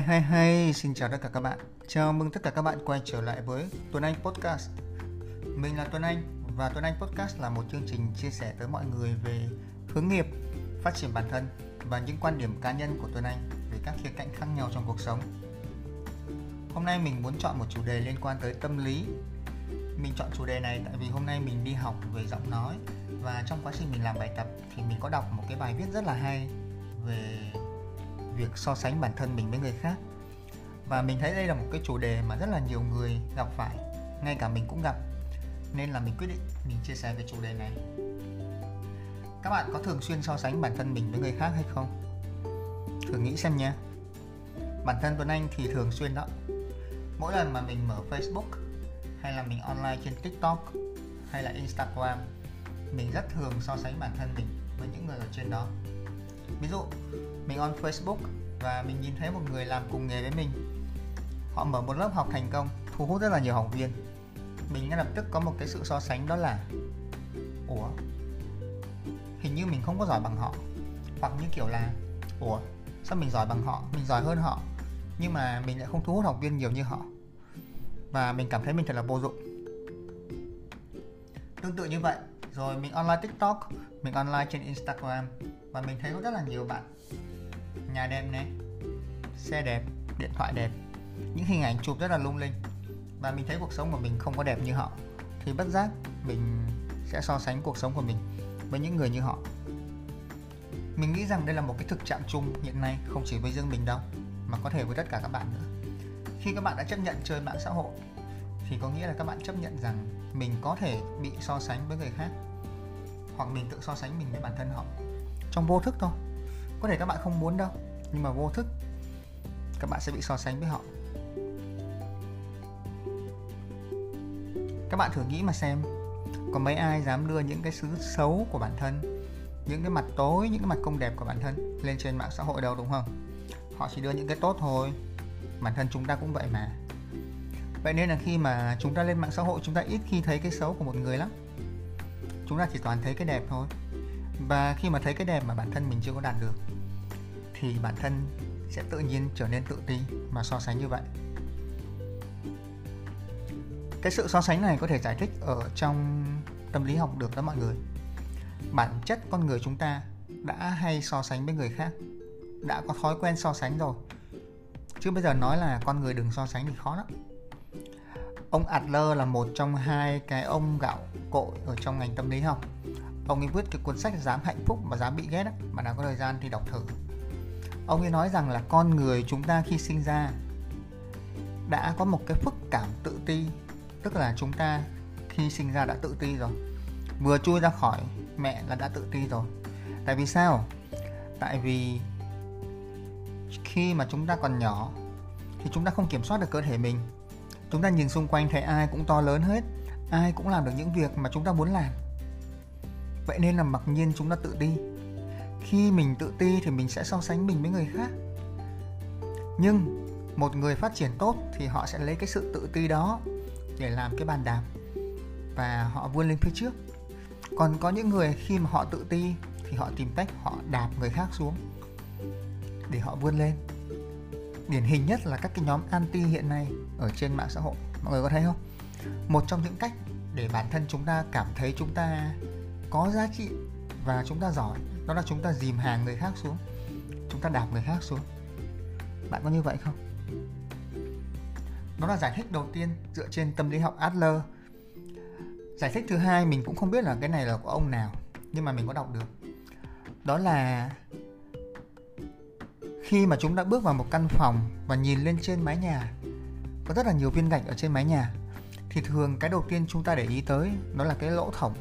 Hay, xin chào tất cả các bạn. Chào mừng tất cả các bạn quay trở lại với Tuấn Anh Podcast. Mình là Tuấn Anh và Tuấn Anh Podcast là một chương trình chia sẻ tới mọi người về hướng nghiệp, phát triển bản thân và những quan điểm cá nhân của Tuấn Anh về các khía cạnh khác nhau trong cuộc sống. Hôm nay mình muốn chọn một chủ đề liên quan tới tâm lý. Mình chọn chủ đề này tại vì hôm nay mình đi học về giọng nói và trong quá trình mình làm bài tập thì mình có đọc một cái bài viết rất là hay về việc so sánh bản thân mình với người khác. Và mình thấy đây là một cái chủ đề mà rất là nhiều người gặp phải, ngay cả mình cũng gặp. Nên là mình quyết định mình chia sẻ về chủ đề này. Các bạn có thường xuyên so sánh bản thân mình với người khác hay không? Thử nghĩ xem nhé. Bản thân Tuấn Anh thì thường xuyên đó. Mỗi lần mà mình mở Facebook hay là mình online trên TikTok hay là Instagram, mình rất thường so sánh bản thân mình với những người ở trên đó. Ví dụ mình on Facebook và mình nhìn thấy một người làm cùng nghề với mình. Họ mở một lớp học thành công, thu hút rất là nhiều học viên. Mình ngay lập tức có một cái sự so sánh, đó là ủa, hình như mình không có giỏi bằng họ. Hoặc như kiểu là ủa, sao mình giỏi bằng họ, mình giỏi hơn họ, nhưng mà mình lại không thu hút học viên nhiều như họ. Và mình cảm thấy mình thật là vô dụng. Tương tự như vậy, rồi mình online TikTok, mình online trên Instagram và mình thấy có rất là nhiều bạn nhà đẹp này, xe đẹp, điện thoại đẹp, những hình ảnh chụp rất là lung linh. Và mình thấy cuộc sống của mình không có đẹp như họ, thì bất giác mình sẽ so sánh cuộc sống của mình với những người như họ. Mình nghĩ rằng đây là một cái thực trạng chung hiện nay, không chỉ với riêng mình đâu, mà có thể với tất cả các bạn nữa. Khi các bạn đã chấp nhận chơi mạng xã hội thì có nghĩa là các bạn chấp nhận rằng mình có thể bị so sánh với người khác, hoặc mình tự so sánh mình với bản thân họ trong vô thức thôi. Có thể các bạn không muốn đâu, nhưng mà vô thức các bạn sẽ bị so sánh với họ. Các bạn thử nghĩ mà xem, có mấy ai dám đưa những cái thứ xấu của bản thân, những cái mặt tối, những cái mặt không đẹp của bản thân lên trên mạng xã hội đâu, đúng không? Họ chỉ đưa những cái tốt thôi. Bản thân chúng ta cũng vậy mà. Vậy nên là khi mà chúng ta lên mạng xã hội, chúng ta ít khi thấy cái xấu của một người lắm. Chúng ta chỉ toàn thấy cái đẹp thôi. Và khi mà thấy cái đẹp mà bản thân mình chưa có đạt được thì bản thân sẽ tự nhiên trở nên tự ti mà so sánh như vậy. Cái sự so sánh này có thể giải thích ở trong tâm lý học được đó mọi người. Bản chất con người chúng ta đã hay so sánh với người khác, đã có thói quen so sánh rồi. Chứ bây giờ nói là con người đừng so sánh thì khó lắm. Ông Adler là một trong hai cái ông gạo cội ở trong ngành tâm lý học. Ông ấy viết cái cuốn sách Dám Hạnh Phúc và Dám Bị Ghét, bạn nào có thời gian thì đọc thử. Ông ấy nói rằng là con người chúng ta khi sinh ra đã có một cái phức cảm tự ti. Tức là chúng ta khi sinh ra đã tự ti rồi, vừa chui ra khỏi mẹ là đã tự ti rồi. Tại vì sao? Tại vì khi mà chúng ta còn nhỏ thì chúng ta không kiểm soát được cơ thể mình. Chúng ta nhìn xung quanh thấy ai cũng to lớn hết, ai cũng làm được những việc mà chúng ta muốn làm. Vậy nên là mặc nhiên chúng ta tự ti. Khi mình tự ti thì mình sẽ so sánh mình với người khác. Nhưng một người phát triển tốt thì họ sẽ lấy cái sự tự ti đó để làm cái bàn đạp và họ vươn lên phía trước. Còn có những người khi mà họ tự ti thì họ tìm cách họ đạp người khác xuống để họ vươn lên. Điển hình nhất là các cái nhóm anti hiện nay ở trên mạng xã hội. Mọi người có thấy không? Một trong những cách để bản thân chúng ta cảm thấy chúng ta có giá trị và chúng ta giỏi, đó là chúng ta dìm hàng người khác xuống, chúng ta đạp người khác xuống. Bạn có như vậy không? Đó là giải thích đầu tiên dựa trên tâm lý học Adler. Giải thích thứ hai mình cũng không biết là cái này là của ông nào, nhưng mà mình có đọc được. Đó là khi mà chúng ta bước vào một căn phòng và nhìn lên trên mái nhà, có rất là nhiều viên gạch ở trên mái nhà, thì thường cái đầu tiên chúng ta để ý tới đó là cái lỗ thủng.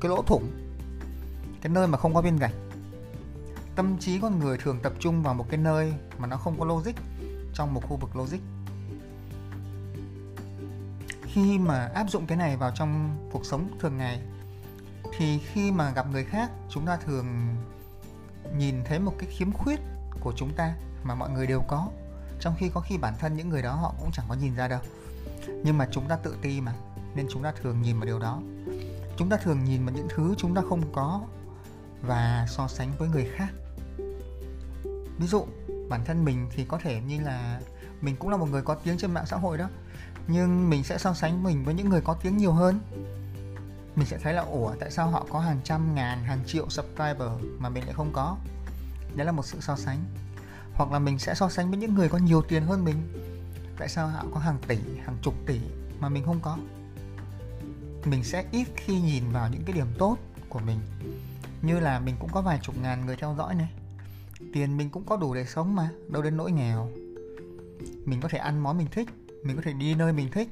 Cái lỗ thủng, cái nơi mà không có viên gạch. Tâm trí con người thường tập trung vào một cái nơi mà nó không có logic, trong một khu vực logic. Khi mà áp dụng cái này vào trong cuộc sống thường ngày thì khi mà gặp người khác, chúng ta thường nhìn thấy một cái khiếm khuyết của chúng ta mà mọi người đều có, trong khi có khi bản thân những người đó họ cũng chẳng có nhìn ra đâu. Nhưng mà chúng ta tự ti mà, nên chúng ta thường nhìn vào điều đó. Chúng ta thường nhìn vào những thứ chúng ta không có và so sánh với người khác. Ví dụ bản thân mình thì có thể như là mình cũng là một người có tiếng trên mạng xã hội đó, nhưng mình sẽ so sánh mình với những người có tiếng nhiều hơn. Mình sẽ thấy là ủa tại sao họ có hàng trăm ngàn, hàng triệu subscriber mà mình lại không có. Đấy là một sự so sánh. Hoặc là mình sẽ so sánh với những người có nhiều tiền hơn mình. Tại sao họ có hàng tỷ, hàng chục tỷ mà mình không có. Mình sẽ ít khi nhìn vào những cái điểm tốt của mình. Như là mình cũng có vài chục ngàn người theo dõi này, tiền mình cũng có đủ để sống mà, đâu đến nỗi nghèo. Mình có thể ăn món mình thích, mình có thể đi nơi mình thích.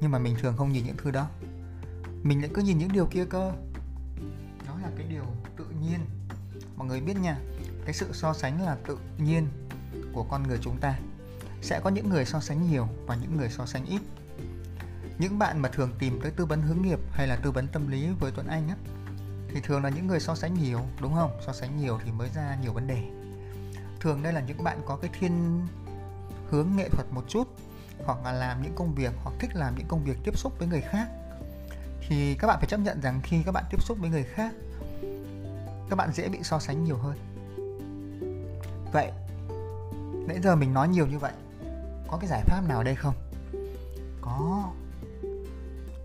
Nhưng mà mình thường không nhìn những thứ đó. Mình lại cứ nhìn những điều kia cơ. Đó là cái điều tự nhiên. Mọi người biết nha, cái sự so sánh là tự nhiên của con người chúng ta. Sẽ có những người so sánh nhiều và những người so sánh ít. Những bạn mà thường tìm tới tư vấn hướng nghiệp hay là tư vấn tâm lý với Tuấn Anh á, thì thường là những người so sánh nhiều, đúng không? So sánh nhiều thì mới ra nhiều vấn đề. Thường đây là những bạn có cái thiên hướng nghệ thuật một chút, hoặc là làm những công việc, hoặc thích làm những công việc tiếp xúc với người khác. Thì các bạn phải chấp nhận rằng khi các bạn tiếp xúc với người khác, các bạn dễ bị so sánh nhiều hơn. Vậy nãy giờ mình nói nhiều như vậy, có cái giải pháp nào ở đây không? Có.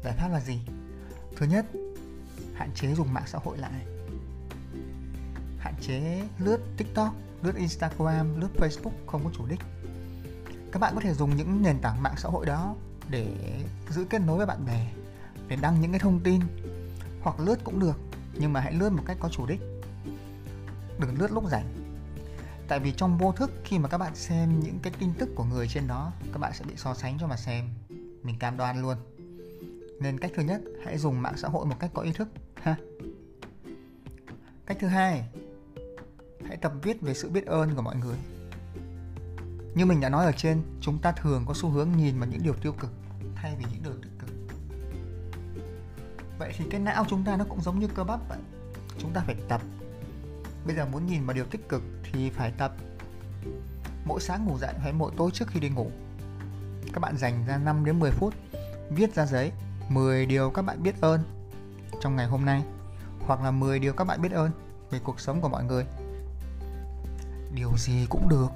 Giải pháp là gì? Thứ nhất, hạn chế dùng mạng xã hội lại. Hạn chế lướt TikTok, lướt Instagram, lướt Facebook không có chủ đích. Các bạn có thể dùng những nền tảng mạng xã hội đó để giữ kết nối với bạn bè, để đăng những cái thông tin, hoặc lướt cũng được, nhưng mà hãy lướt một cách có chủ đích. Đừng lướt lúc rảnh. Tại vì trong vô thức khi mà các bạn xem những cái tin tức của người trên đó, các bạn sẽ bị so sánh cho mà xem. Mình cam đoan luôn. Nên cách thứ nhất, hãy dùng mạng xã hội một cách có ý thức ha. Cách thứ hai, hãy tập viết về sự biết ơn của mọi người. Như mình đã nói ở trên, chúng ta thường có xu hướng nhìn vào những điều tiêu cực thay vì những điều tích cực. Vậy thì cái não chúng ta nó cũng giống như cơ bắp vậy. Chúng ta phải tập. Bây giờ muốn nhìn vào điều tích cực thì phải tập. Mỗi sáng ngủ dậy hay mỗi tối trước khi đi ngủ, các bạn dành ra 5 đến 10 phút viết ra giấy 10 điều các bạn biết ơn trong ngày hôm nay, hoặc là 10 điều các bạn biết ơn về cuộc sống của mọi người. Điều gì cũng được.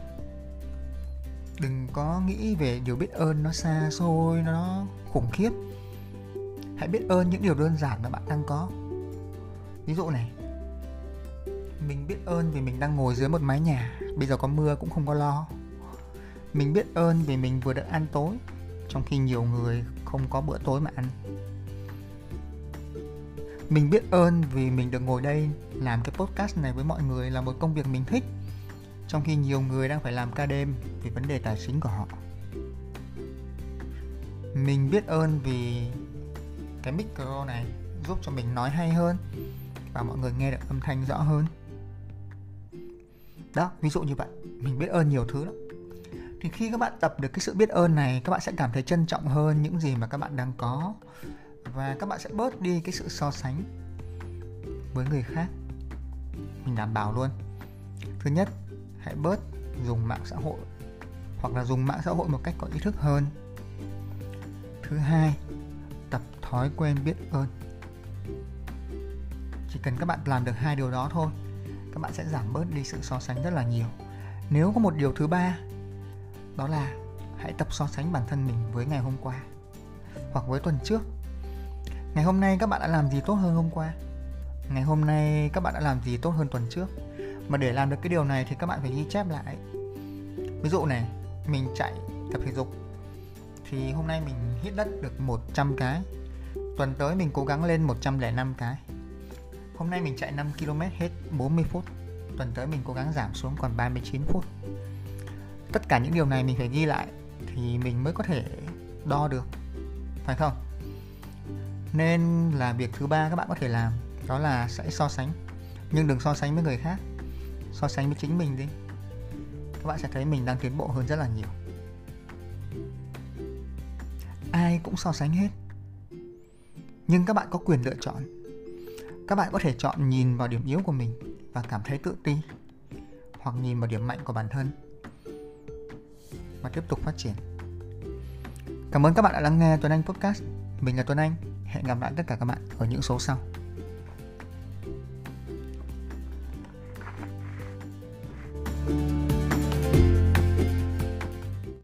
Đừng có nghĩ về điều biết ơn nó xa xôi, nó khủng khiếp. Hãy biết ơn những điều đơn giản mà bạn đang có. Ví dụ này, mình biết ơn vì mình đang ngồi dưới một mái nhà, bây giờ có mưa cũng không có lo. Mình biết ơn vì mình vừa được ăn tối, trong khi nhiều người không có bữa tối mà ăn. Mình biết ơn vì mình được ngồi đây làm cái podcast này với mọi người, là một công việc mình thích, trong khi nhiều người đang phải làm ca đêm vì vấn đề tài chính của họ. Mình biết ơn vì cái micro này giúp cho mình nói hay hơn và mọi người nghe được âm thanh rõ hơn. Đó, ví dụ như vậy. Mình biết ơn nhiều thứ lắm. Thì khi các bạn tập được cái sự biết ơn này, các bạn sẽ cảm thấy trân trọng hơn những gì mà các bạn đang có, và các bạn sẽ bớt đi cái sự so sánh với người khác. Mình đảm bảo luôn. Thứ nhất, hãy bớt dùng mạng xã hội, hoặc là dùng mạng xã hội một cách có ý thức hơn. Thứ hai, tập thói quen biết ơn. Chỉ cần các bạn làm được 2 điều đó thôi, các bạn sẽ giảm bớt đi sự so sánh rất là nhiều. Nếu có một điều thứ ba, đó là hãy tập so sánh bản thân mình với ngày hôm qua, hoặc với tuần trước. Ngày hôm nay các bạn đã làm gì tốt hơn hôm qua? Ngày hôm nay các bạn đã làm gì tốt hơn tuần trước? Mà để làm được cái điều này thì các bạn phải ghi chép lại. Ví dụ này, mình chạy tập thể dục thì hôm nay mình hít đất được 100 cái. Tuần tới mình cố gắng lên 105 cái. Hôm nay mình chạy 5 km hết 40 phút. Tuần tới mình cố gắng giảm xuống còn 39 phút. Tất cả những điều này mình phải ghi lại thì mình mới có thể đo được, phải không? Nên là việc thứ ba các bạn có thể làm, đó là sẽ so sánh. Nhưng đừng so sánh với người khác, so sánh với chính mình đi. Các bạn sẽ thấy mình đang tiến bộ hơn rất là nhiều. Ai cũng so sánh hết, nhưng các bạn có quyền lựa chọn. Các bạn có thể chọn nhìn vào điểm yếu của mình và cảm thấy tự ti, hoặc nhìn vào điểm mạnh của bản thân và tiếp tục phát triển. Cảm ơn các bạn đã lắng nghe Tuấn Anh Podcast. Mình là Tuấn Anh. Hẹn gặp lại tất cả các bạn ở những số sau.